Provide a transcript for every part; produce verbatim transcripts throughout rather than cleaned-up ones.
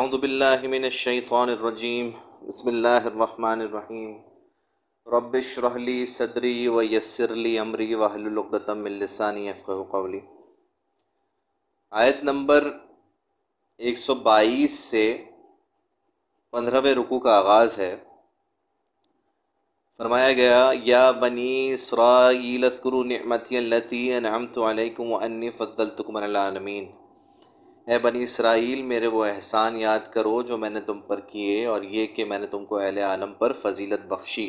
اعوذ باللہ من الشیطان الرجیم بسم اللہ الرحمن الرحیم رب اشرح لی صدری ویسر لی امری واحلل عقدۃ من لسانی یفقہوا قولی۔ آیت نمبر ایک سو بائیس سے پندرہویں رکوع کا آغاز ہے۔ فرمایا گیا یا بنی اسرائیل اذکروا نعمتی التی انعمت علیکم وانی فضلتکم علی العالمین، اے بنی اسرائیل میرے وہ احسان یاد کرو جو میں نے تم پر کیے اور یہ کہ میں نے تم کو اہل عالم پر فضیلت بخشی۔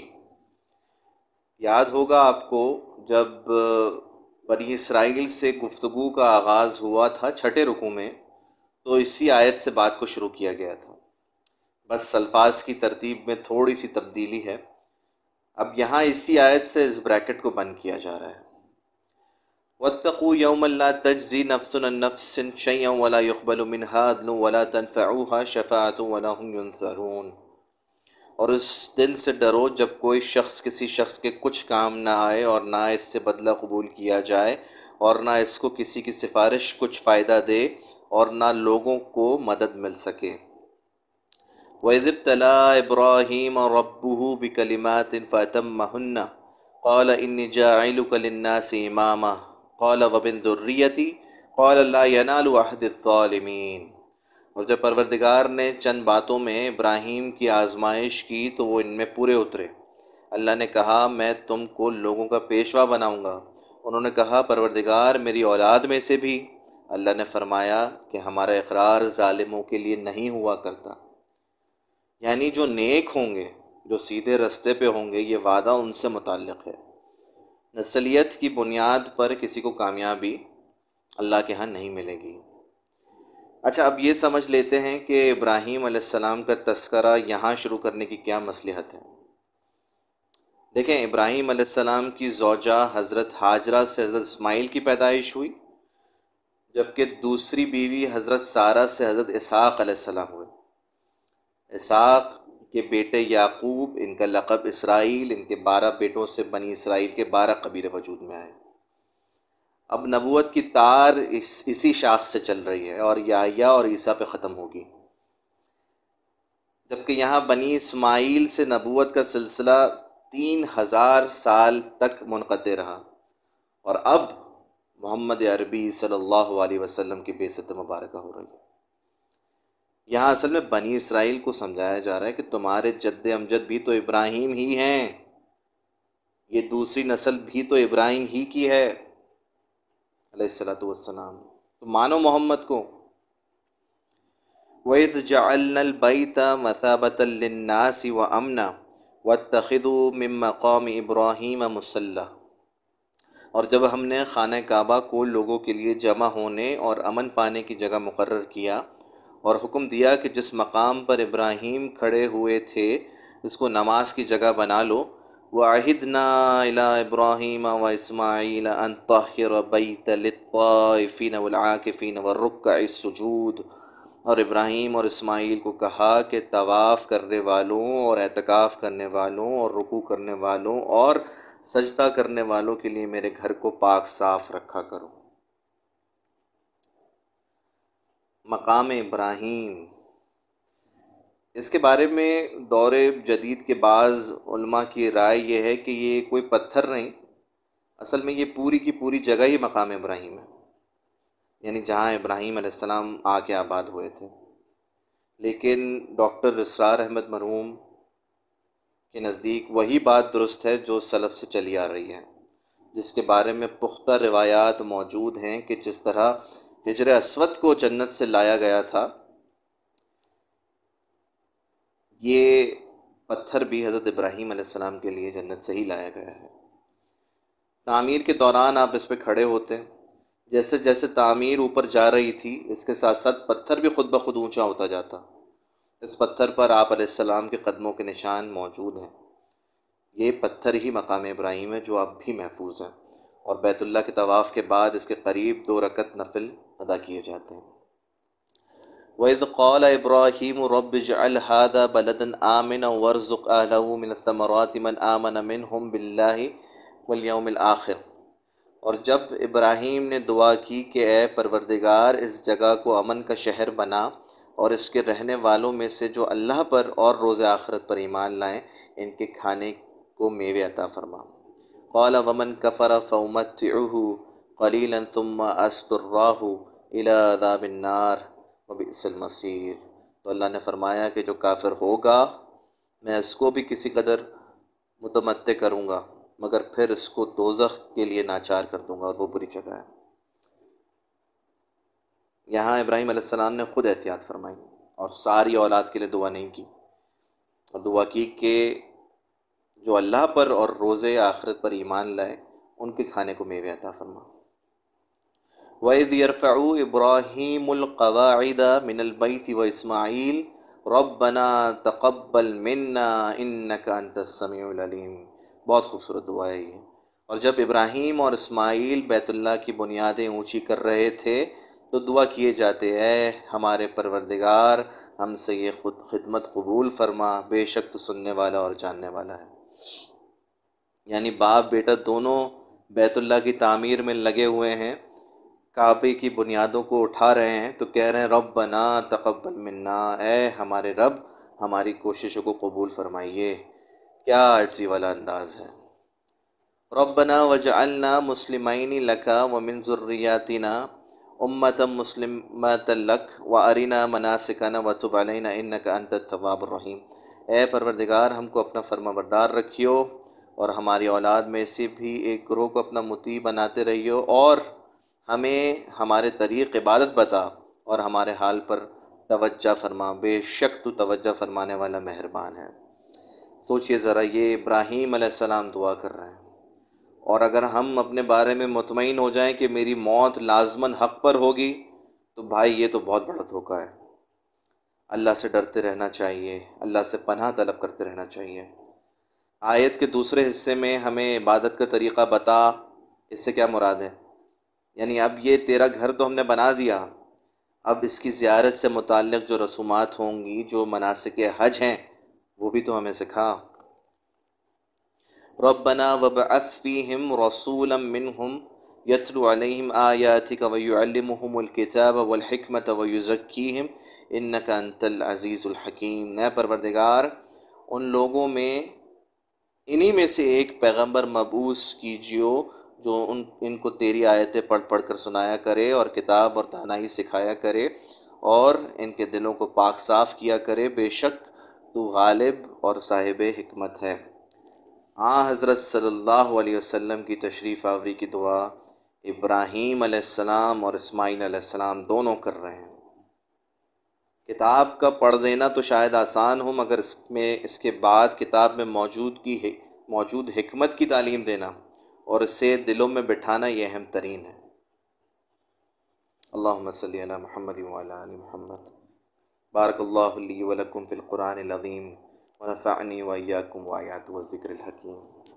یاد ہوگا آپ کو جب بنی اسرائیل سے گفتگو کا آغاز ہوا تھا چھٹے رکوع میں، تو اسی آیت سے بات کو شروع کیا گیا تھا، بس الفاظ کی ترتیب میں تھوڑی سی تبدیلی ہے۔ اب یہاں اسی آیت سے اس بریکٹ کو بند کیا جا رہا ہے۔ وَاتَّقُوا يَوْمًا لَا تَجْزِي نَفْسٌ عَن نَفْسٍ شَيْئًا وَلَا يُقْبَلُ مِنْهَا عَدْلٌ وَلَا تَنْفَعُهَا شَفَاعَةٌ وَلَا هُمْ يُنْصَرُونَ، اور اس دن سے ڈرو جب کوئی شخص کسی شخص کے کچھ کام نہ آئے اور نہ اس سے بدلہ قبول کیا جائے اور نہ اس کو کسی کی سفارش کچھ فائدہ دے اور نہ لوگوں کو مدد مل سکے۔ وَإِذِ ابْتَلَىٰ إِبْرَاهِيمَ رَبُّهُ بِكَلِمَاتٍ فَأَتَمَّهُنَّ قَالَ إِنِّي جَاعِلُكَ لِلنَّاسِ إِمَامًا قال وبن ذریتی قال لا ینال احد الظالمین، اور جب پروردگار نے چند باتوں میں ابراہیم کی آزمائش کی تو وہ ان میں پورے اترے۔ اللہ نے کہا میں تم کو لوگوں کا پیشوا بناؤں گا، انہوں نے کہا پروردگار میری اولاد میں سے بھی۔ اللہ نے فرمایا کہ ہمارا اقرار ظالموں کے لیے نہیں ہوا کرتا، یعنی جو نیک ہوں گے جو سیدھے رستے پہ ہوں گے، یہ وعدہ ان سے متعلق ہے۔ نسلیت کی بنیاد پر کسی کو کامیابی اللہ کے ہاں نہیں ملے گی۔ اچھا اب یہ سمجھ لیتے ہیں کہ ابراہیم علیہ السلام کا تذکرہ یہاں شروع کرنے کی کیا مصلحت ہے۔ دیکھیں ابراہیم علیہ السلام کی زوجہ حضرت ہاجرہ سے حضرت اسماعیل کی پیدائش ہوئی، جبکہ دوسری بیوی حضرت سارہ سے حضرت اسحاق علیہ السلام ہوئے۔ اسحاق کے بیٹے یعقوب، ان کا لقب اسرائیل، ان کے بارہ بیٹوں سے بنی اسرائیل کے بارہ قبیلے وجود میں آئے۔ اب نبوت کی تار اس اسی شاخ سے چل رہی ہے اور یحییٰ اور عیسیٰ پہ ختم ہوگی، جبکہ یہاں بنی اسماعیل سے نبوت کا سلسلہ تین ہزار سال تک منقطع رہا اور اب محمد عربی صلی اللہ علیہ وسلم کی بعثت مبارکہ ہو رہی ہے۔ یہاں اصل میں بنی اسرائیل کو سمجھایا جا رہا ہے کہ تمہارے جد امجد بھی تو ابراہیم ہی ہیں، یہ دوسری نسل بھی تو ابراہیم ہی کی ہے علیہ الصلاۃ والسلام، تو مانو محمد کو۔ وَإِذْ جَعَلْنَا الْبَيْتَ مَثَابَةً لِلنَّاسِ وَأَمْنًا وَاتَّخِذُوا مِن مَّقَامِ إِبْرَاهِيمَ مُصَلًّى، اور جب ہم نے خانہ کعبہ کو لوگوں کے لیے جمع ہونے اور امن پانے کی جگہ مقرر کیا اور حکم دیا کہ جس مقام پر ابراہیم کھڑے ہوئے تھے اس کو نماز کی جگہ بنا لو۔ وَعَهِدْنَا إِلَىٰ إِبْرَاهِيمَ وَإِسْمَاعِيلَ أَن طَهِّرَ بَيْتَ لِلطَّائِفِينَ وَالْعَاكِفِينَ وَالرُّكَّعِ السُّجُودِ، اور ابراہیم اور اسماعیل کو کہا کہ طواف کرنے والوں اور اعتکاف کرنے والوں اور رکوع کرنے والوں اور سجدہ کرنے والوں کے لیے میرے گھر کو پاک صاف رکھا کرو۔ مقام ابراہیم، اس کے بارے میں دور جدید کے بعض علماء کی رائے یہ ہے کہ یہ کوئی پتھر نہیں، اصل میں یہ پوری کی پوری جگہ ہی مقام ابراہیم ہے، یعنی جہاں ابراہیم علیہ السلام آ کے آباد ہوئے تھے۔ لیکن ڈاکٹر اسرار احمد مرحوم کے نزدیک وہی بات درست ہے جو سلف سے چلی آ رہی ہے، جس کے بارے میں پختہ روایات موجود ہیں کہ جس طرح حجر اسود کو جنت سے لایا گیا تھا، یہ پتھر بھی حضرت ابراہیم علیہ السلام کے لیے جنت سے ہی لایا گیا ہے۔ تعمیر کے دوران آپ اس پہ کھڑے ہوتے، جیسے جیسے تعمیر اوپر جا رہی تھی اس کے ساتھ ساتھ پتھر بھی خود بخود اونچا ہوتا جاتا۔ اس پتھر پر آپ علیہ السلام کے قدموں کے نشان موجود ہیں۔ یہ پتھر ہی مقام ابراہیم ہے جو اب بھی محفوظ ہے، اور بیت اللہ کے طواف کے بعد اس کے قریب دو رکعت نفل ادا کیے جاتے ہیں۔ وَإِذْ قَالَ إِبْرَاهِيمُ رَبِّ اجْعَلْ هَٰذَا بَلَدًا آمِنًا وَارْزُقْ أَهْلَهُ مِنَ الثَّمَرَاتِ مَنْ آمَنَ مِنْهُمْ بِاللَّهِ وَالْيَوْمِ الْآخِرِ، اور جب ابراہیم نے دعا کی کہ اے پروردگار اس جگہ کو امن کا شہر بنا اور اس کے رہنے والوں میں سے جو اللہ پر اور روز آخرت پر ایمان لائیں ان کے کھانے کو میوے عطا فرما۔ قال ومن کفر فأمتعه قلیلا ثم أضطره إلى عذاب النار وبئس المصیر۔ تو اللہ نے فرمایا کہ جو کافر ہوگا میں اس کو بھی کسی قدر متمتع کروں گا مگر پھر اس کو دوزخ کے لیے ناچار کر دوں گا، اور وہ بری جگہ ہے۔ یہاں ابراہیم علیہ السلام نے خود احتیاط فرمائی اور ساری اولاد کے لیے دعا نہیں کی، اور دعا کی کہ جو اللہ پر اور روز آخرت پر ایمان لائے ان کے کھانے کو میوے عطا فرما۔ وَإِذْ يَرْفَعُ إِبْرَاهِيمُ الْقَوَاعِدَ مِنَ الْبَيْتِ وَإِسْمَاعِيلُ رَبَّنَا تَقَبَّلْ مِنَّا إِنَّكَ أَنْتَ السَّمِيعُ الْعَلِيمُ۔ بہت خوبصورت دعا ہے یہ۔ اور جب ابراہیم اور اسماعیل بیت اللہ کی بنیادیں اونچی کر رہے تھے تو دعا کیے جاتے، اے ہمارے پروردگار ہم سے یہ خود خدمت قبول فرما، بے شک تو سننے والا اور جاننے والا ہے۔ یعنی باپ بیٹا دونوں بیت اللہ کی تعمیر میں لگے ہوئے ہیں، کعبے کی بنیادوں کو اٹھا رہے ہیں، تو کہہ رہے ہیں ربنا تقبل منا، اے ہمارے رب ہماری کوششوں کو قبول فرمائیے۔ کیا عرضی والا انداز ہے۔ ربنا وجعلنا مسلمین لک ومن ذریاتنا امۃ مسلمۃ لک وارنا مناسکنا وتب علینا انک انت التواب الرحیم۔ اے پروردگار ہم کو اپنا فرما بردار رکھیو اور ہماری اولاد میں سے بھی ایک گروہ کو اپنا مطیع بناتے رہیو، اور ہمیں ہمارے طریق عبادت بتا اور ہمارے حال پر توجہ فرما، بے شک تو توجہ فرمانے والا مہربان ہے۔ سوچئے ذرا، یہ ابراہیم علیہ السلام دعا کر رہے ہیں، اور اگر ہم اپنے بارے میں مطمئن ہو جائیں کہ میری موت لازماً حق پر ہوگی تو بھائی یہ تو بہت بڑا دھوکہ ہے۔ اللہ سے ڈرتے رہنا چاہیے، اللہ سے پناہ طلب کرتے رہنا چاہیے۔ آیت کے دوسرے حصے میں ہمیں عبادت کا طریقہ بتا، اس سے کیا مراد ہے؟ یعنی اب یہ تیرا گھر تو ہم نے بنا دیا، اب اس کی زیارت سے متعلق جو رسومات ہوں گی، جو مناسک حج ہیں، وہ بھی تو ہمیں سکھا۔ ربنا وبعث فیہم رسولا منہم یتلو علیہم آیاتک ویعلمہم الکتاب والحکمت ویزکیہم انک انت العزیز الحکیم۔ اے پروردگار ان لوگوں میں، انہی میں سے ایک پیغمبر مبعوث کیجیو جو ان ان کو تیری آیتیں پڑھ پڑھ کر سنایا کرے اور کتاب اور دانائی سکھایا کرے اور ان کے دلوں کو پاک صاف کیا کرے، بے شک تو غالب اور صاحب حکمت ہے۔ آن حضرت صلی اللہ علیہ وسلم کی تشریف آوری کی دعا ابراہیم علیہ السلام اور اسماعیل علیہ السلام دونوں کر رہے ہیں۔ کتاب کا پڑھ دینا تو شاید آسان ہو، مگر اس میں اس کے بعد کتاب میں موجود کی موجود حکمت کی تعلیم دینا اور اسے دلوں میں بٹھانا یہ اہم ترین ہے۔ اللہم صلی علی محمد وعلی آل محمد۔ بارک اللہ لی ولکم فی القرآن العظیم ونفعنی وإیاکم وآیات والذکر الحکیم۔